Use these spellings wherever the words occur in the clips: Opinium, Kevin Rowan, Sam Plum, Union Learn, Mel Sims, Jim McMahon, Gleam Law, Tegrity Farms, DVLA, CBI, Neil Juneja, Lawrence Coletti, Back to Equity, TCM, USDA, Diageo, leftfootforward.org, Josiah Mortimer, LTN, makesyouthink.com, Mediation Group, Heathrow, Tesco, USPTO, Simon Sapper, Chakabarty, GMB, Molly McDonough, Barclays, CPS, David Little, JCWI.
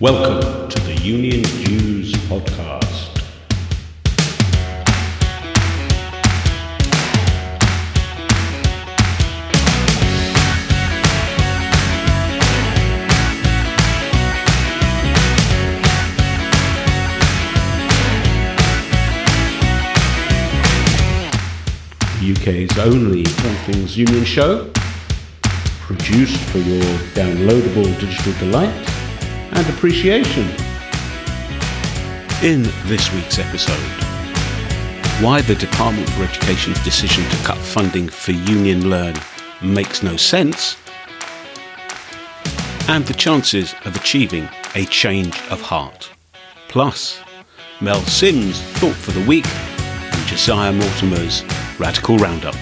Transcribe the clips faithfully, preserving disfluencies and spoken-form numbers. Welcome to the Union News Podcast. The U K's only All Things Union show, produced for your downloadable digital delight and appreciation. In this week's episode, why the Department for Education's decision to cut funding for Union Learn makes no sense, and the chances of achieving a change of heart. Plus, Mel Sims' thought for the week and Josiah Mortimer's Radical Roundup.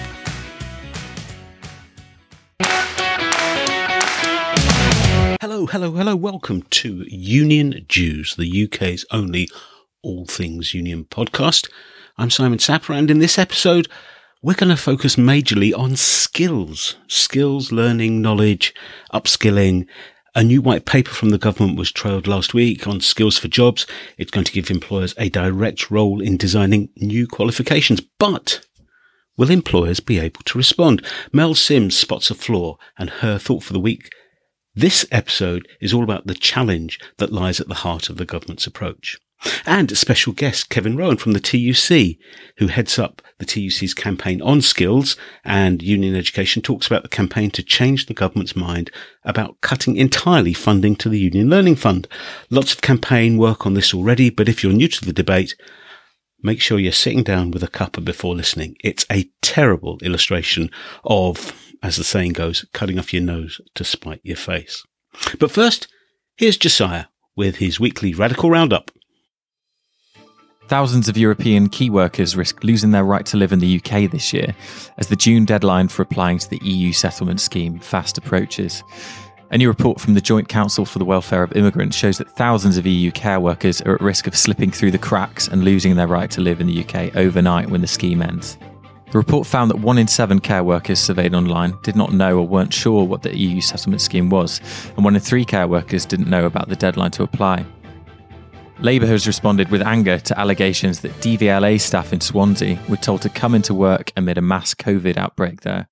Hello, hello, welcome to Union Jews, the U K's only All Things Union podcast. I'm Simon Sapper, and in this episode, we're going to focus majorly on skills, skills, learning, knowledge, upskilling. A new white paper from the government was trailed last week on skills for jobs. It's going to give employers a direct role in designing new qualifications, but will employers be able to respond? Mel Sims spots a flaw, and her thought for the week this episode is all about the challenge that lies at the heart of the government's approach. And special guest Kevin Rowan from the T U C, who heads up the T U C's campaign on skills and union education, talks about the campaign to change the government's mind about cutting entirely funding to the Union Learning Fund. Lots of campaign work on this already, but if you're new to the debate, make sure you're sitting down with a cuppa before listening. It's a terrible illustration of, as the saying goes, cutting off your nose to spite your face. But first, here's Josiah with his weekly Radical Roundup. Thousands of European key workers risk losing their right to live in the U K this year as the June deadline for applying to the E U settlement scheme fast approaches. A new report from the Joint Council for the Welfare of Immigrants shows that thousands of E U care workers are at risk of slipping through the cracks and losing their right to live in the U K overnight when the scheme ends. The report found that one in seven care workers surveyed online did not know or weren't sure what the E U settlement scheme was, and one in three care workers didn't know about the deadline to apply. Labour has responded with anger to allegations that D V L A staff in Swansea were told to come into work amid a mass COVID outbreak there.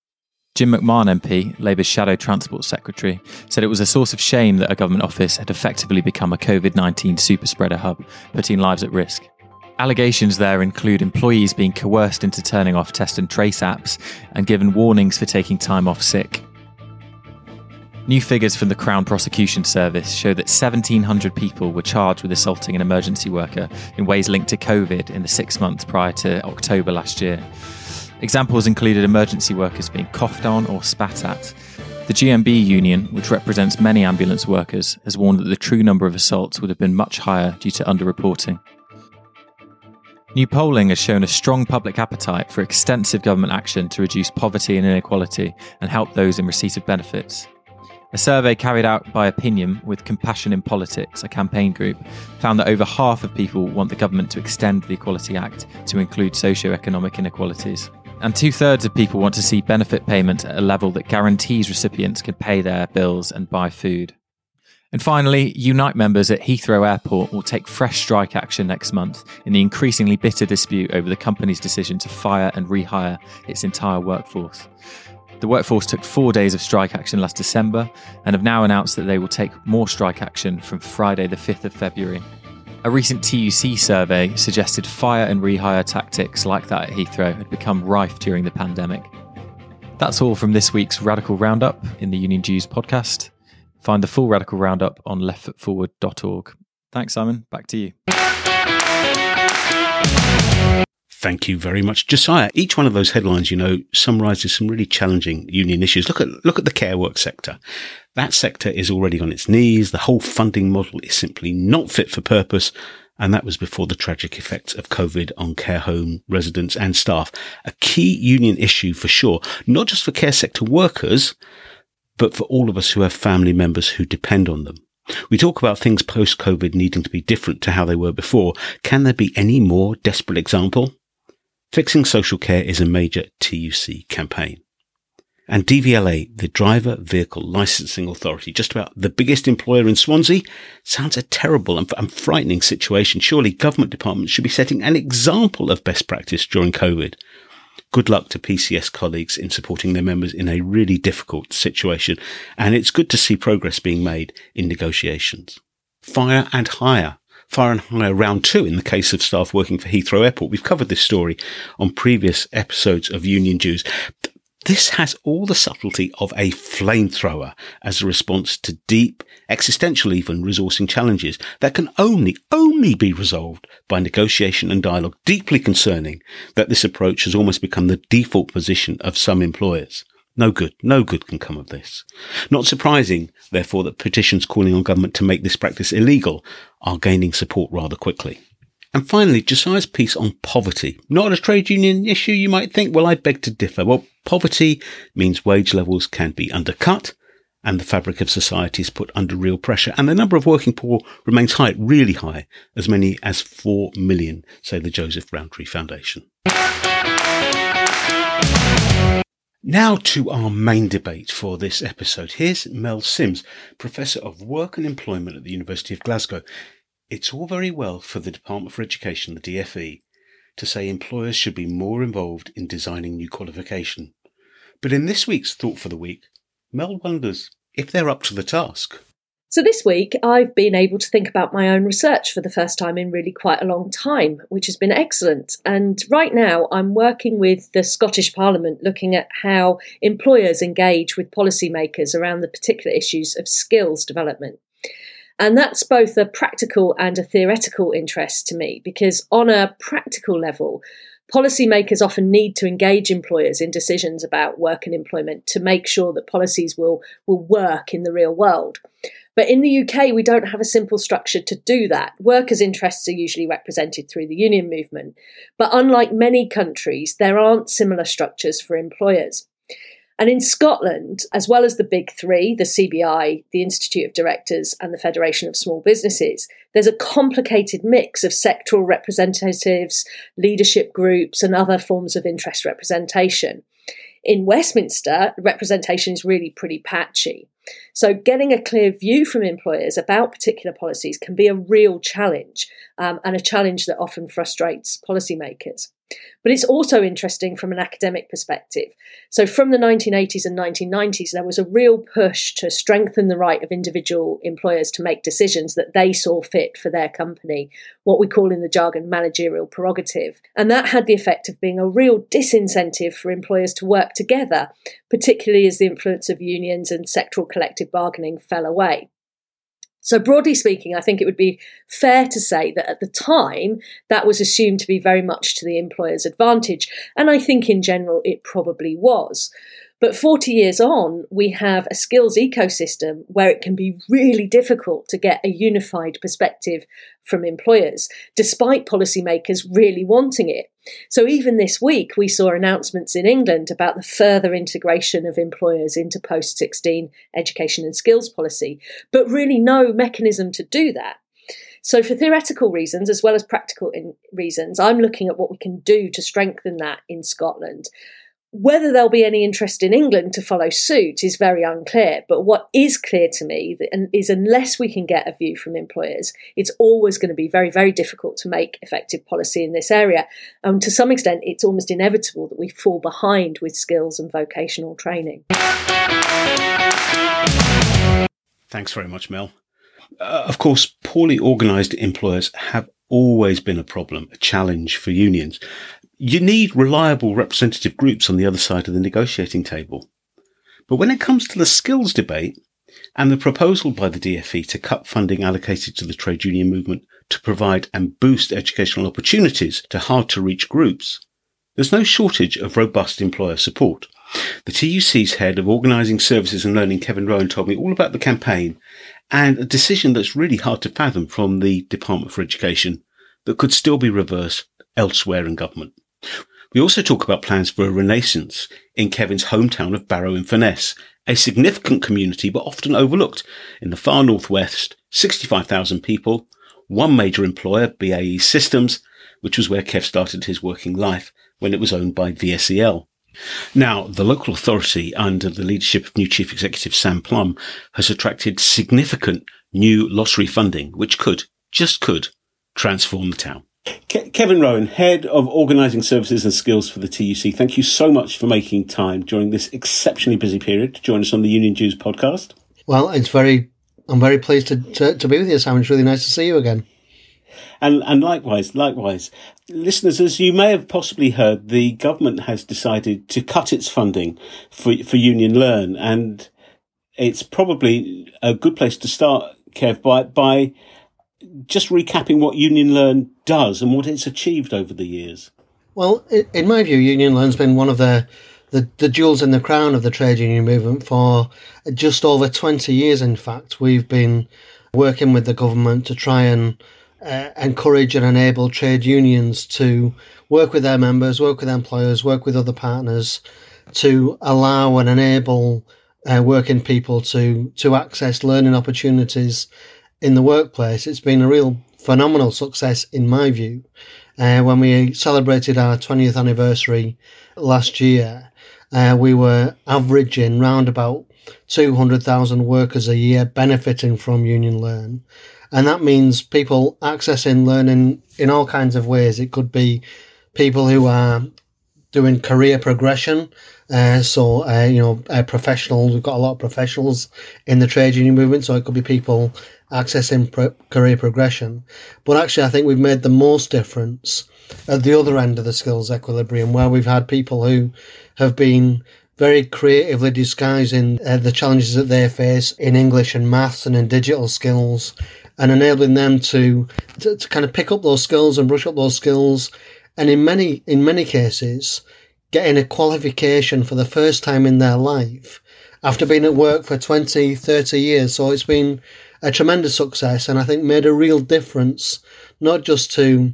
Jim McMahon M P, Labour's Shadow Transport Secretary, said it was a source of shame that a government office had effectively become a covid nineteen superspreader hub, putting lives at risk. Allegations there include employees being coerced into turning off test and trace apps and given warnings for taking time off sick. New figures from the Crown Prosecution Service show that seventeen hundred people were charged with assaulting an emergency worker in ways linked to COVID in the six months prior to October last year. Examples included emergency workers being coughed on or spat at. The G M B union, which represents many ambulance workers, has warned that the true number of assaults would have been much higher due to underreporting. New polling has shown a strong public appetite for extensive government action to reduce poverty and inequality and help those in receipt of benefits. A survey carried out by Opinium with Compassion in Politics, a campaign group, found that over half of people want the government to extend the Equality Act to include socio-economic inequalities. And two-thirds of people want to see benefit payments at a level that guarantees recipients can pay their bills and buy food. And finally, Unite members at Heathrow Airport will take fresh strike action next month in the increasingly bitter dispute over the company's decision to fire and rehire its entire workforce. The workforce took four days of strike action last December and have now announced that they will take more strike action from Friday the fifth of February. A recent T U C survey suggested fire and rehire tactics like that at Heathrow had become rife during the pandemic. That's all from this week's Radical Roundup in the Union Jews podcast. Find the full Radical Roundup on left foot forward dot org. Thanks, Simon. Back to you. Thank you very much, Josiah. Each one of those headlines, you know, summarises some really challenging union issues. Look at look at the care work sector. That sector is already on its knees. The whole funding model is simply not fit for purpose. And that was before the tragic effects of COVID on care home residents and staff. A key union issue for sure, not just for care sector workers, but for all of us who have family members who depend on them. We talk about things post-COVID needing to be different to how they were before. Can there be any more desperate example? Fixing social care is a major T U C campaign. and D V L A, the Driver Vehicle Licensing Authority, just about the biggest employer in Swansea. Sounds a terrible and, and frightening situation. Surely government departments should be setting an example of best practice during COVID. Good luck to P C S colleagues in supporting their members in a really difficult situation, and it's good to see progress being made in negotiations. Fire and hire. Fire and hire round two in the case of staff working for Heathrow Airport. We've covered this story on previous episodes of Union Dues. This has all the subtlety of a flamethrower as a response to deep, existential even, resourcing challenges that can only, only be resolved by negotiation and dialogue. Deeply concerning that this approach has almost become the default position of some employers. No good, no good can come of this. Not surprising, therefore, that petitions calling on government to make this practice illegal are gaining support rather quickly. And finally, Josiah's piece on poverty. Not a trade union issue, you might think. Well, I beg to differ. Well, poverty means wage levels can be undercut and the fabric of society is put under real pressure. And the number of working poor remains high, really high, as many as four million, say the Joseph Rowntree Foundation. Now to our main debate for this episode. Here's Mel Sims, Professor of Work and Employment at the University of Glasgow. It's all very well for the Department for Education, the D F E, to say employers should be more involved in designing new qualification. But in this week's Thought for the Week, Mel wonders if they're up to the task. So this week, I've been able to think about my own research for the first time in really quite a long time, which has been excellent. And right now, I'm working with the Scottish Parliament looking at how employers engage with policymakers around the particular issues of skills development. And that's both a practical and a theoretical interest to me, because on a practical level, policymakers often need to engage employers in decisions about work and employment to make sure that policies will, will work in the real world. But in the U K, we don't have a simple structure to do that. Workers' interests are usually represented through the union movement. But unlike many countries, there aren't similar structures for employers. And in Scotland, as well as the big three, the C B I, the Institute of Directors and the Federation of Small Businesses, there's a complicated mix of sectoral representatives, leadership groups and other forms of interest representation. In Westminster, representation is really pretty patchy. So getting a clear view from employers about particular policies can be a real challenge, um, and a challenge that often frustrates policymakers. But it's also interesting from an academic perspective. So from the nineteen eighties and nineteen nineties, there was a real push to strengthen the right of individual employers to make decisions that they saw fit for their company, what we call in the jargon managerial prerogative. And that had the effect of being a real disincentive for employers to work together, particularly as the influence of unions and sectoral collective bargaining fell away. So broadly speaking, I think it would be fair to say that at the time, that was assumed to be very much to the employer's advantage. And I think in general, it probably was. But forty years on, we have a skills ecosystem where it can be really difficult to get a unified perspective from employers, despite policymakers really wanting it. So even this week, we saw announcements in England about the further integration of employers into post sixteen education and skills policy, but really no mechanism to do that. So for theoretical reasons, as well as practical in- reasons, I'm looking at what we can do to strengthen that in Scotland. Whether there'll be any interest in England to follow suit is very unclear, but what is clear to me is unless we can get a view from employers, it's always going to be very, very difficult to make effective policy in this area. And to some extent, it's almost inevitable that we fall behind with skills and vocational training. Thanks very much, Mel. Uh, of course, poorly organised employers have always been a problem, a challenge for unions. You need reliable representative groups on the other side of the negotiating table. But when it comes to the skills debate and the proposal by the D F E to cut funding allocated to the trade union movement to provide and boost educational opportunities to hard-to-reach groups, there's no shortage of robust employer support. The T U C's head of Organising Services and Learning, Kevin Rowan, told me all about the campaign and a decision that's really hard to fathom from the Department for Education that could still be reversed elsewhere in government. We also talk about plans for a renaissance in Kevin's hometown of Barrow-in-Furness, a significant community but often overlooked in the far northwest, sixty-five thousand people, one major employer, B A E Systems, which was where Kev started his working life when it was owned by V S E L. Now, the local authority, under the leadership of new Chief Executive Sam Plum, has attracted significant new lottery funding, which could, just could, transform the town. Ke- Kevin Rowan, Head of Organising Services and Skills for the T U C, thank you so much for making time during this exceptionally busy period to join us on the Union Jews podcast. Well, it's very, I'm very pleased to, to, to be with you, Sam. It's really nice to see you again. And and likewise, likewise. Listeners, as you may have possibly heard, the government has decided to cut its funding for for Union Learn. And it's probably a good place to start, Kev, by by just recapping what Union Learn does and what it's achieved over the years. Well, in my view, Union Learn's been one of the, the, the jewels in the crown of the trade union movement for just over twenty years, in fact. We've been working with the government to try and Uh, encourage and enable trade unions to work with their members, work with employers, work with other partners to allow and enable uh, working people to to access learning opportunities in the workplace. It's been a real phenomenal success, in my view. Uh, when we celebrated our twentieth anniversary last year, uh, we were averaging round about two hundred thousand workers a year benefiting from Union Learn. And that means people accessing learning in all kinds of ways. It could be people who are doing career progression. Uh, so, uh, you know, uh, professionals, we've got a lot of professionals in the trade union movement. So it could be people accessing pro- career progression. But actually, I think we've made the most difference at the other end of the skills equilibrium, where we've had people who have been very creatively disguising uh, the challenges that they face in English and maths and in digital skills, and enabling them to, to to kind of pick up those skills and brush up those skills, and in many in many cases, getting a qualification for the first time in their life after being at work for twenty, thirty years. So it's been a tremendous success, and I think made a real difference, not just to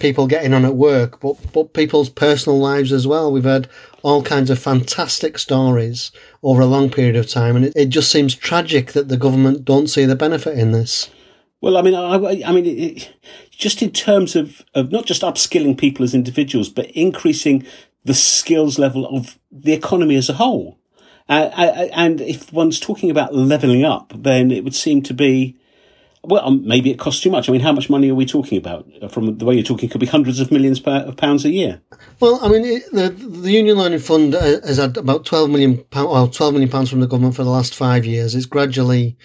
people getting on at work, but, but people's personal lives as well. We've had all kinds of fantastic stories over a long period of time, and it, it just seems tragic that the government don't see the benefit in this. Well, I mean, I, I mean, it, just in terms of, of not just upskilling people as individuals, but increasing the skills level of the economy as a whole. Uh, I, I, and if one's talking about levelling up, then it would seem to be, well, maybe it costs too much. I mean, how much money are we talking about? From the way you're talking, it could be hundreds of millions of pounds a year. Well, I mean, it, the, the Union Learning Fund has had about twelve million pounds, well, twelve million pounds from the government for the last five years. It's gradually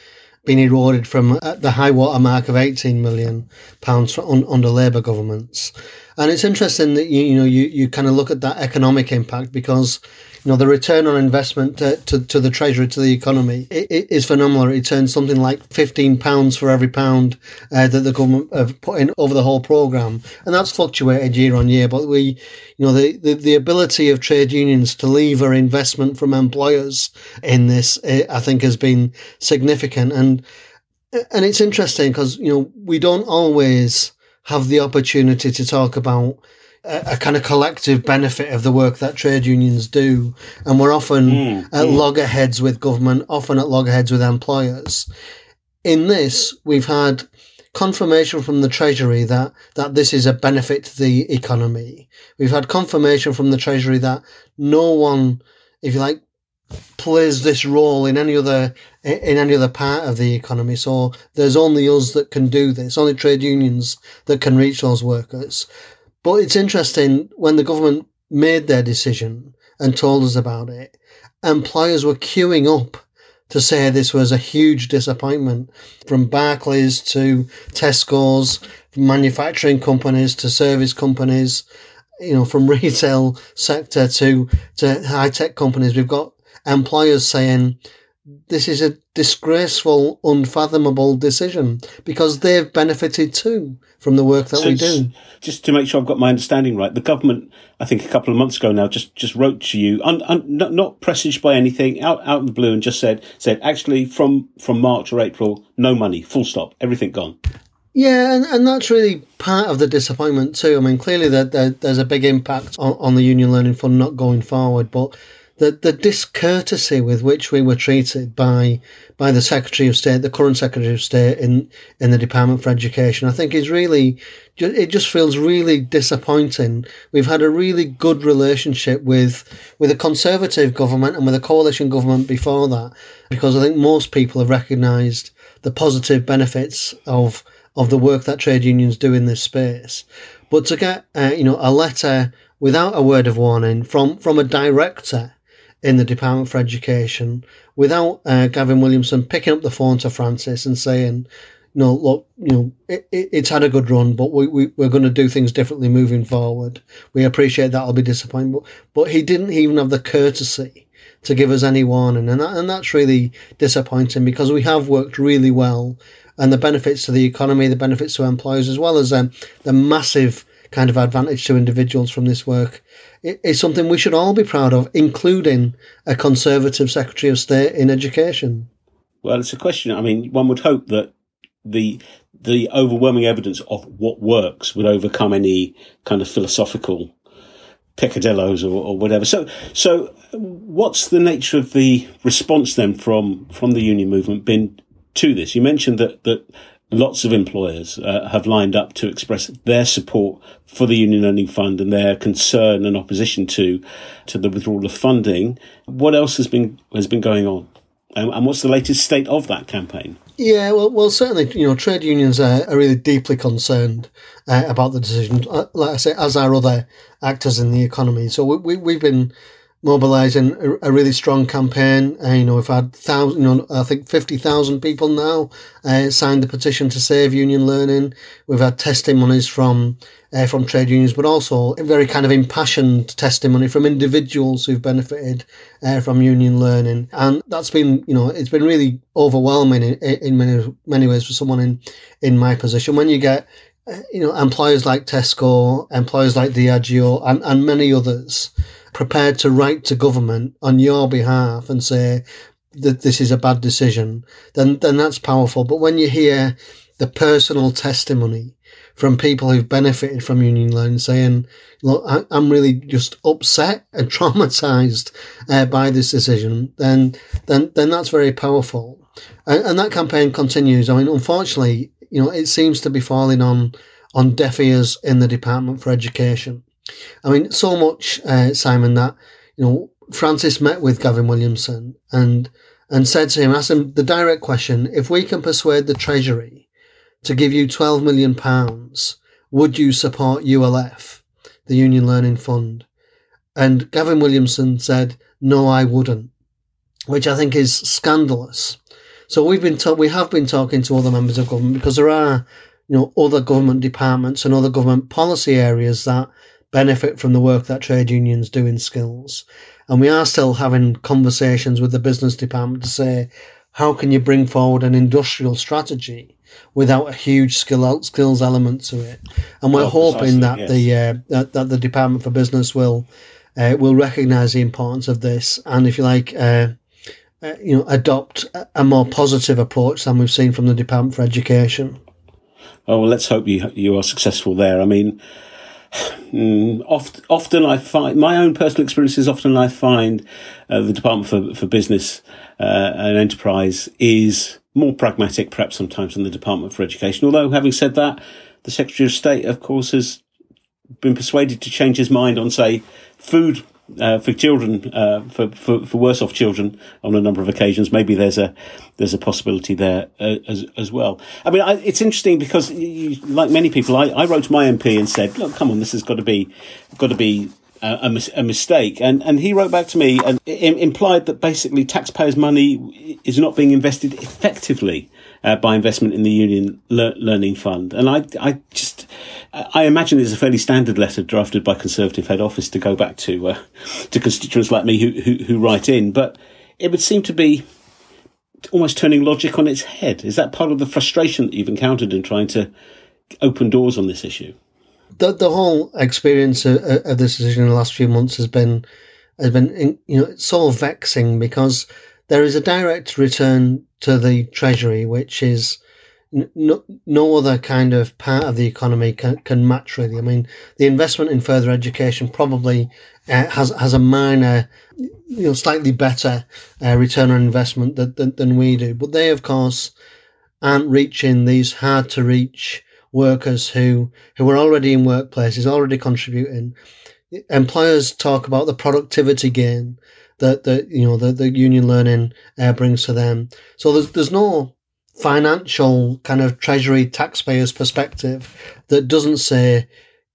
been eroded from the high water mark of eighteen million pounds for un, under Labour governments. And it's interesting that, you, you know, you, you kind of look at that economic impact, because, you know, the return on investment to, to, to the Treasury, to the economy, it, it is phenomenal. It returns something like fifteen pounds for every pound uh, that the government have put in over the whole programme. And that's fluctuated year on year. But we, you know, the, the, the ability of trade unions to lever investment from employers in this, it, I think, has been significant. And, and it's interesting because, you know, we don't always have the opportunity to talk about a, a kind of collective benefit of the work that trade unions do. And we're often mm, at mm. loggerheads with government, often at loggerheads with employers. In this, we've had confirmation from the Treasury that, that this is a benefit to the economy. We've had confirmation from the Treasury that no one, if you like, plays this role in any other in any other part of the economy. So there's only us that can do this, only trade unions that can reach those workers. But it's interesting, when the government made their decision and told us about it, employers were queuing up to say this was a huge disappointment, from Barclays to Tesco's, from manufacturing companies to service companies, you know, from retail sector to, to high-tech companies. We've got employers saying this is a disgraceful, unfathomable decision, because they've benefited too from the work that so we do. Just to make sure I've got my understanding right, the government, I think a couple of months ago now, just, just wrote to you, un, un, not, not presaged by anything, out out of the blue, and just said, said actually from, from March or April, no money, full stop, everything gone. Yeah, and, and that's really part of the disappointment too. I mean, clearly there, there, there's a big impact on, on the Union Learning Fund not going forward, but the, the discourtesy with which we were treated by by the Secretary of State, the current Secretary of State in, in the Department for Education, I think is really, it just feels really disappointing. We've had a really good relationship with with a Conservative government and with a coalition government before that, because I think most people have recognised the positive benefits of of the work that trade unions do in this space. But to get uh, you know a letter without a word of warning from, from a director in the Department for Education, without uh, Gavin Williamson picking up the phone to Francis and saying, no, look, you know, it, it, it's had a good run, but we, we, we're going to do things differently moving forward. We appreciate that. I'll be disappointed. But, but he didn't even have the courtesy to give us any warning. And that, and that's really disappointing, because we have worked really well, and the benefits to the economy, the benefits to employers, as well as um, the massive kind of advantage to individuals from this work, it is something we should all be proud of, including a Conservative Secretary of State in education. Well, it's a question. I mean, one would hope that the the overwhelming evidence of what works would overcome any kind of philosophical peccadillos or, or whatever. So, so what's the nature of the response then from from the union movement been to this? You mentioned that that lots of employers uh, have lined up to express their support for the Union Learning Fund and their concern and opposition to to the withdrawal of funding. What else has been has been going on, and, and what's the latest state of that campaign? Yeah, well, well, certainly, you know, trade unions are, are really deeply concerned uh, about the decision. Like I say, as are other actors in the economy. So we, we we've been mobilising a, a really strong campaign. Uh, you know, we've had thousand, you know, I think fifty thousand people now uh, signed the petition to save Union Learning. We've had testimonies from uh, from trade unions, but also a very kind of impassioned testimony from individuals who've benefited uh, from Union Learning. And that's been, you know, it's been really overwhelming in, in many many ways for someone in, in my position. When you get, uh, you know, employers like Tesco, employers like Diageo, and, and many others prepared to write to government on your behalf and say that this is a bad decision, then then that's powerful. But when you hear the personal testimony from people who've benefited from Union Learn saying, look, I, I'm really just upset and traumatised uh, by this decision, then then then that's very powerful. And, and that campaign continues. I mean, unfortunately, you know, it seems to be falling on, on deaf ears in the Department for Education. I mean, so much, uh, Simon, that, you know, Francis met with Gavin Williamson and and said to him, asked him the direct question, if we can persuade the Treasury to give you twelve million pounds, would you support U L F, the Union Learning Fund? And Gavin Williamson said, no, I wouldn't, which I think is scandalous. So we've been ta- we have been talking to other members of government, because there are, you know, other government departments and other government policy areas that benefit from the work that trade unions do in skills. And we are still having conversations with the business department to say, how can you bring forward an industrial strategy without a huge skill skills element to it? And we're oh, hoping that yes. the uh, that, that the Department for Business will uh, will recognise the importance of this, and if you like, uh, uh, you know, adopt a more positive approach than we've seen from the Department for Education. Oh well, let's hope you you are successful there. I mean. Mm, oft, often I find, my own personal experiences, often I find uh, the Department for, for Business uh, and Enterprise is more pragmatic perhaps sometimes than the Department for Education. Although, having said that, the Secretary of State, of course, has been persuaded to change his mind on, say, food uh, for children, uh, for, for, for worse off children on a number of occasions. Maybe there's a there's a possibility there uh, as as well. I mean, I, it's interesting because, you, like many people, I, I wrote to my M P and said, "Look, come on, this has got to be got to be a, a, mis- a mistake." And and he wrote back to me and im- implied that basically taxpayers' money is not being invested effectively uh, by investment in the Union Le- Learning Fund. And I I just I imagine it's a fairly standard letter drafted by Conservative head office to go back to uh, to constituents like me who, who who write in, but it would seem to be almost turning logic on its head. Is that part of the frustration that you've encountered in trying to open doors on this issue? The the whole experience of, of this decision in the last few months has been has been you know so vexing, because there is a direct return to the Treasury, which is no, no other kind of part of the economy can, can match, really. I mean, the investment in further education probably uh, has has a minor, you know, slightly better uh, return on investment that, that, than we do. But they, of course, aren't reaching these hard-to-reach workers who, who are already in workplaces, already contributing. Employers talk about the productivity gain that, that you know, the, the union learning uh, brings to them. So there's there's no financial kind of treasury taxpayers perspective that doesn't say,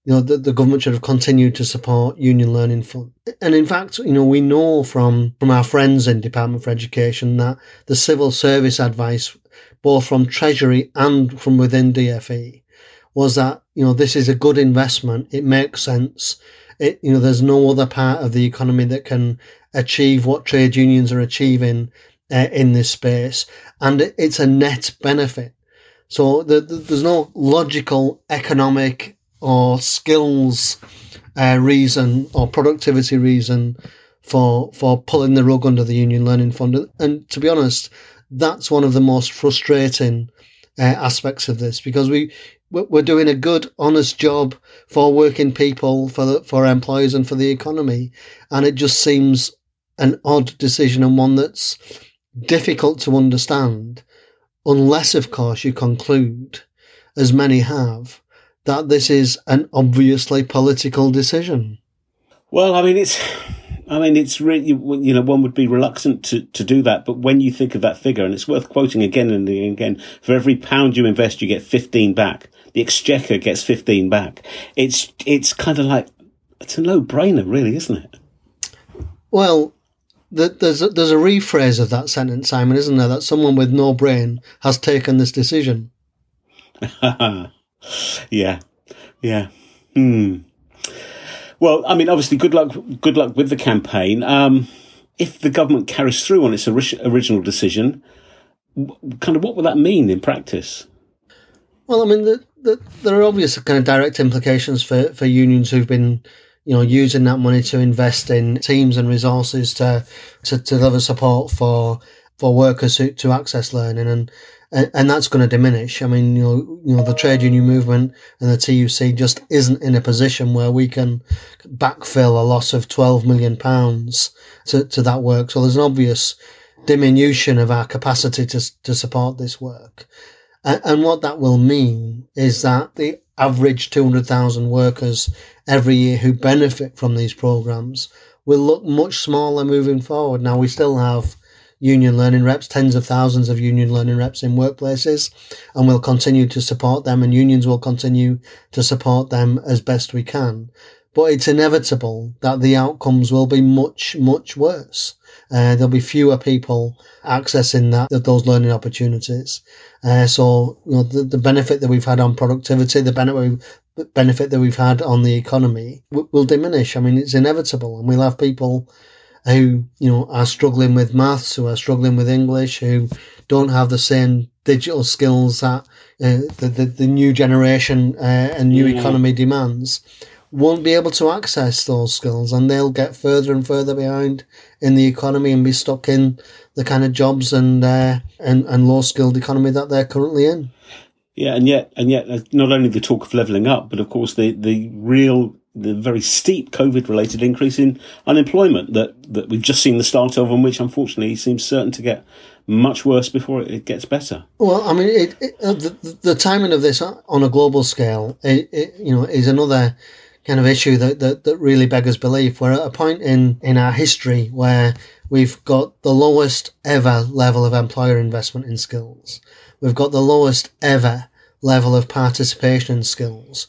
you know, that the government should have continued to support Union Learning Fund. And in fact, you know, we know from, from our friends in Department for Education that the civil service advice, both from Treasury and from within D F E, was that, you know, this is a good investment. It makes sense. It, you know, there's no other part of the economy that can achieve what trade unions are achieving uh, in this space. And it, it's a net benefit. So the, the, there's no logical economic or skills uh, reason or productivity reason for for pulling the rug under the Union Learning Fund. And to be honest, that's one of the most frustrating uh, aspects of this, because we we're doing a good, honest job for working people, for the, for employers and for the economy. And it just seems an odd decision, and one that's difficult to understand, unless, of course, you conclude, as many have, that this is an obviously political decision. Well, I mean, it's... I mean, it's really, you know, one would be reluctant to, to do that. But when you think of that figure, and it's worth quoting again and again, for every pound you invest, you get fifteen back. The Exchequer gets fifteen back. It's it's kind of like, it's a no-brainer, really, isn't it? Well, the, there's, a, there's a rephrase of that sentence, Simon, isn't there? That someone with no brain has taken this decision. yeah, yeah. Hmm. Well, I mean, obviously, good luck good luck with the campaign. Um, if the government carries through on its ori- original decision, w- kind of what will that mean in practice? Well, I mean, the, the, there are obvious kind of direct implications for, for unions who've been, you know, using that money to invest in teams and resources to to, to deliver support for for workers who, to access learning, and and, and that's going to diminish. I mean, you know, you know, the trade union movement and the T U C just isn't in a position where we can backfill a loss of twelve million pounds to, to that work. So there's an obvious diminution of our capacity to to support this work. And, and what that will mean is that the average two hundred thousand workers every year who benefit from these programs will look much smaller moving forward. Now, we still have union learning reps, tens of thousands of union learning reps in workplaces, and we'll continue to support them, and unions will continue to support them as best we can. But it's inevitable that the outcomes will be much, much worse. Uh, there'll be fewer people accessing that those learning opportunities. Uh, so you know, the, the benefit that we've had on productivity, the benefit benefit that we've had on the economy w- will diminish. I mean, it's inevitable, and we'll have people who, you know, are struggling with maths, who are struggling with English, who don't have the same digital skills that uh, the, the the new generation uh, and new yeah. economy demands, won't be able to access those skills, and they'll get further and further behind in the economy and be stuck in the kind of jobs and uh, and, and low-skilled economy that they're currently in. Yeah, and yet, and yet, not only the talk of levelling up, but of course the the real. the very steep COVID-related increase in unemployment that, that we've just seen the start of, and which unfortunately seems certain to get much worse before it gets better. Well, I mean, it, it, uh, the, the timing of this on a global scale, it, it, you know, is another kind of issue that, that, that really beggars belief. We're at a point in, in our history where we've got the lowest ever level of employer investment in skills. We've got the lowest ever level of participation in skills,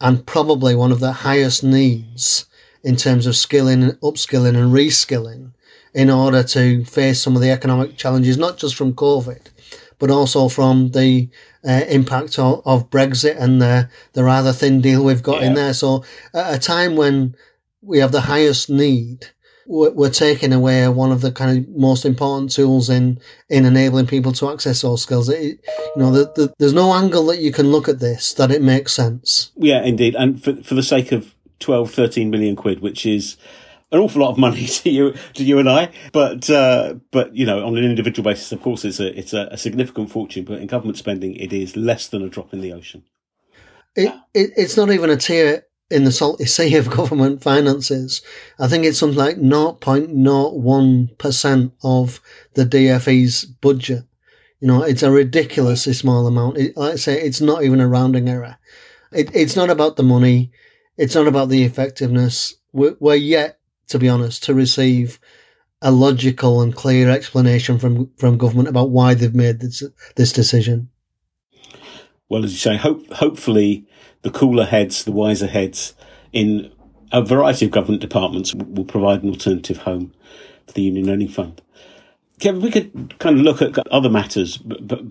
and probably one of the highest needs in terms of skilling and upskilling and reskilling in order to face some of the economic challenges, not just from COVID, but also from the uh, impact of, of Brexit and the, the rather thin deal we've got yeah. in there. So at a time when we have the highest need, we're, we're taking away one of the kind of most important tools in, in enabling people to access those skills. It, You know, the, the, there's no angle that you can look at this that it makes sense. Yeah, indeed. And for for the sake of twelve, thirteen million quid, which is an awful lot of money to you, to you and I. But, uh, but, you know, on an individual basis, of course, it's a, it's a, a significant fortune, but in government spending, it is less than a drop in the ocean. It, it It's not even a tear in the salty sea of government finances. I think it's something like zero point zero one percent of the D F E's budget. You know, it's a ridiculously small amount. It, like I say, it's not even a rounding error. It, it's not about the money. It's not about the effectiveness. We're, we're yet, to be honest, to receive a logical and clear explanation from, from government about why they've made this, this decision. Well, as you say, hope, hopefully the cooler heads, the wiser heads in a variety of government departments will provide an alternative home for the Union Learning Fund. Kevin, we could kind of look at other matters,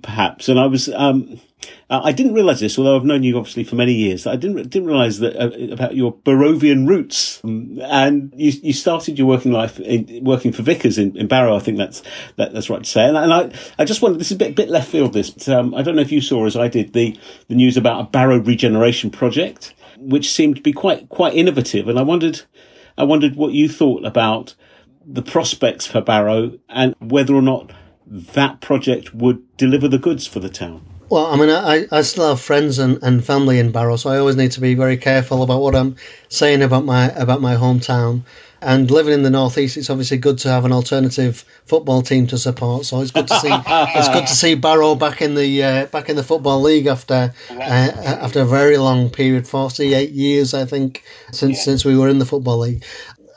perhaps. And I was, um, I didn't realise this, although I've known you obviously for many years. I didn't didn't realise that uh, about your Barrovian roots. And you you started your working life in, working for Vickers in, in Barrow. I think that's that, that's right to say. And, and I I just wondered, this is a bit bit left field. This, but, um, I don't know if you saw, as I did, the the news about a Barrow regeneration project, which seemed to be quite quite innovative. And I wondered, I wondered what you thought about the prospects for Barrow and whether or not that project would deliver the goods for the town. Well, I mean, I, I still have friends and, and family in Barrow, so I always need to be very careful about what I'm saying about my about my hometown. And living in the northeast, it's obviously good to have an alternative football team to support. So it's good to see it's good to see Barrow back in the uh, back in the football league after uh, after a very long period, forty-eight years, I think, since yeah. since we were in the football league.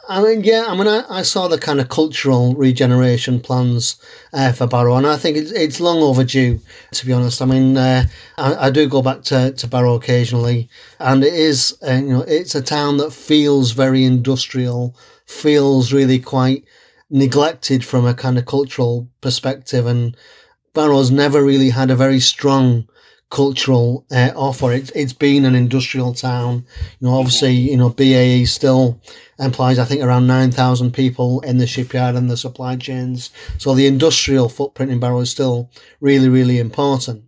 I mean, yeah, I mean, I, I saw the kind of cultural regeneration plans uh, for Barrow, and I think it's, it's long overdue, to be honest. I mean, uh, I, I do go back to, to Barrow occasionally, and it is, uh, you know, it's a town that feels very industrial, feels really quite neglected from a kind of cultural perspective, and Barrow's never really had a very strong cultural uh, offer. It's it's been an industrial town. You know, obviously, you know, B A E still employs, I think, around nine thousand people in the shipyard and the supply chains. So the industrial footprint in Barrow is still really, really important.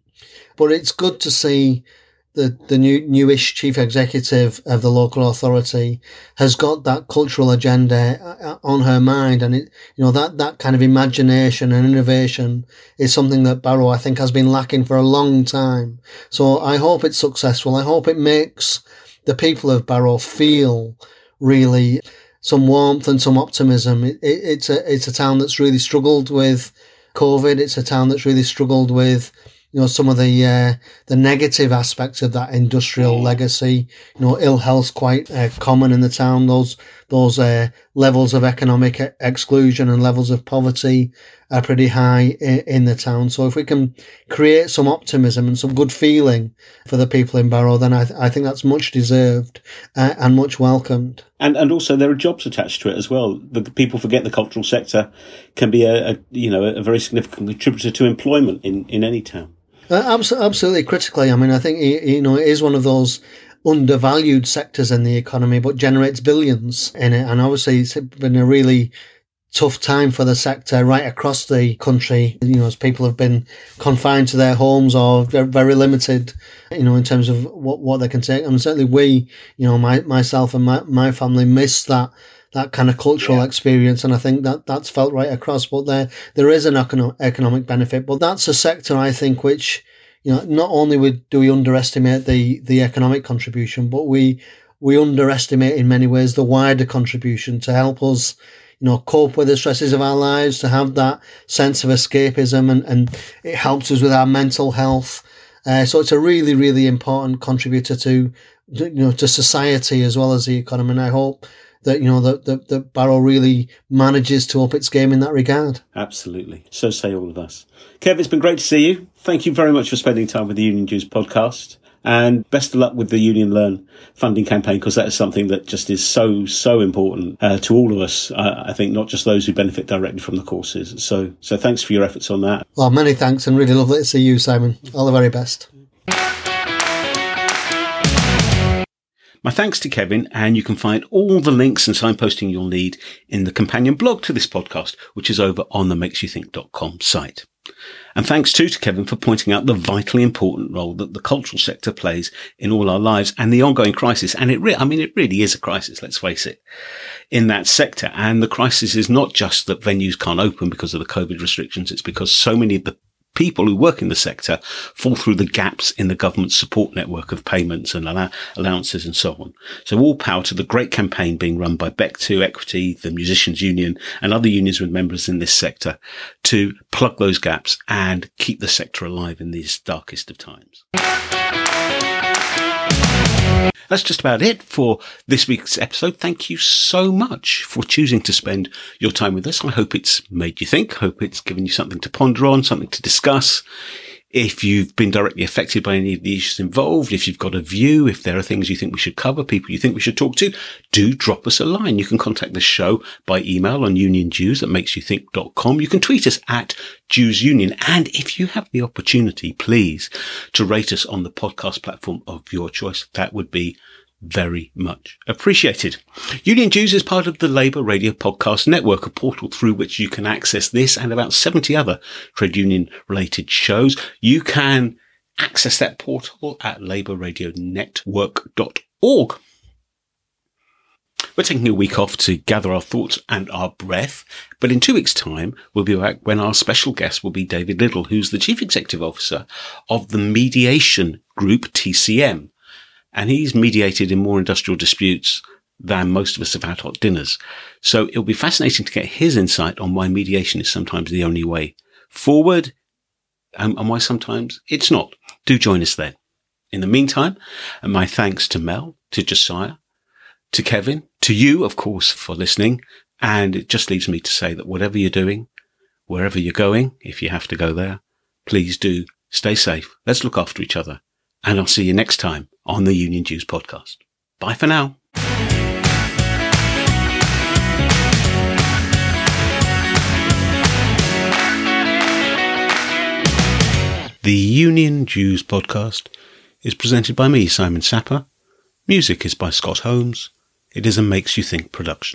But it's good to see the the new newish chief executive of the local authority has got that cultural agenda on her mind, and it, you know, that that kind of imagination and innovation is something that Barrow, I think, has been lacking for a long time. So I hope it's successful. I hope it makes the people of Barrow feel really some warmth and some optimism. It, it, it's a it's a town that's really struggled with COVID. It's a town that's really struggled with, you know, some of the uh, the negative aspects of that industrial legacy. You know, ill health's quite uh, common in the town. Those those uh, levels of economic exclusion and levels of poverty are pretty high in, in the town. So if we can create some optimism and some good feeling for the people in Barrow, then I, th- I think that's much deserved uh, and much welcomed. And and also there are jobs attached to it as well. The people forget the cultural sector can be a, a you know a very significant contributor to employment in, in any town. Uh, absolutely, absolutely critically. I mean, I think, you know, it is one of those undervalued sectors in the economy, but generates billions in it. And obviously it's been a really tough time for the sector right across the country, you know, as people have been confined to their homes or very limited, you know, in terms of what, what they can take. I mean, certainly we, you know, my, myself and my, my family miss that. that kind of cultural yeah. experience, and I think that that's felt right across. But there there is an econo- economic benefit, but that's a sector, I think, which, you know, not only would do we underestimate the the economic contribution, but we we underestimate in many ways the wider contribution to help us, you know, cope with the stresses of our lives, to have that sense of escapism, and, and it helps us with our mental health. Uh, so it's a really, really important contributor to, you know, to society as well as the economy. And I hope that, you know, that the, the Barrow really manages to up its game in that regard. Absolutely. So say all of us. Kev, it's been great to see you. Thank you very much for spending time with the Union Dues podcast. And best of luck with the Union Learn funding campaign, because that is something that just is so, so important uh, to all of us, uh, I think, not just those who benefit directly from the courses. So, so thanks for your efforts on that. Well, many thanks, and really lovely to see you, Simon. All the very best. My thanks to Kevin, and you can find all the links and signposting you'll need in the companion blog to this podcast, which is over on the makes you think dot com site. And thanks too to Kevin for pointing out the vitally important role that the cultural sector plays in all our lives and the ongoing crisis. And it re- I mean, it really is a crisis, let's face it, in that sector. And the crisis is not just that venues can't open because of the COVID restrictions. It's because so many of the people who work in the sector fall through the gaps in the government support network of payments and allow- allowances and so on. So all power to the great campaign being run by Back to Equity, the Musicians Union and other unions with members in this sector to plug those gaps and keep the sector alive in these darkest of times. That's just about it for this week's episode. Thank you so much for choosing to spend your time with us. I hope it's made you think. Hope it's given you something to ponder on, something to discuss. If you've been directly affected by any of the issues involved, if you've got a view, if there are things you think we should cover, people you think we should talk to, do drop us a line. You can contact the show by email on unionjews at makes you think dot com. You can tweet us at Jews Union. And if you have the opportunity, please, to rate us on the podcast platform of your choice, that would be very much appreciated. Union Jews is part of the Labour Radio Podcast Network, a portal through which you can access this and about seventy other trade union related shows. You can access that portal at labour radio network dot org. We're taking a week off to gather our thoughts and our breath, but in two weeks' time, we'll be back when our special guest will be David Little, who's the Chief Executive Officer of the Mediation Group, T C M. And he's mediated in more industrial disputes than most of us have had hot dinners. So it'll be fascinating to get his insight on why mediation is sometimes the only way forward and, and why sometimes it's not. Do join us then. In the meantime, my thanks to Mel, to Josiah, to Kevin, to you, of course, for listening. And it just leaves me to say that whatever you're doing, wherever you're going, if you have to go there, please do stay safe. Let's look after each other. And I'll see you next time on the Union Jews podcast. Bye for now. The Union Jews podcast is presented by me, Simon Sapper. Music is by Scott Holmes. It is a Makes You Think production.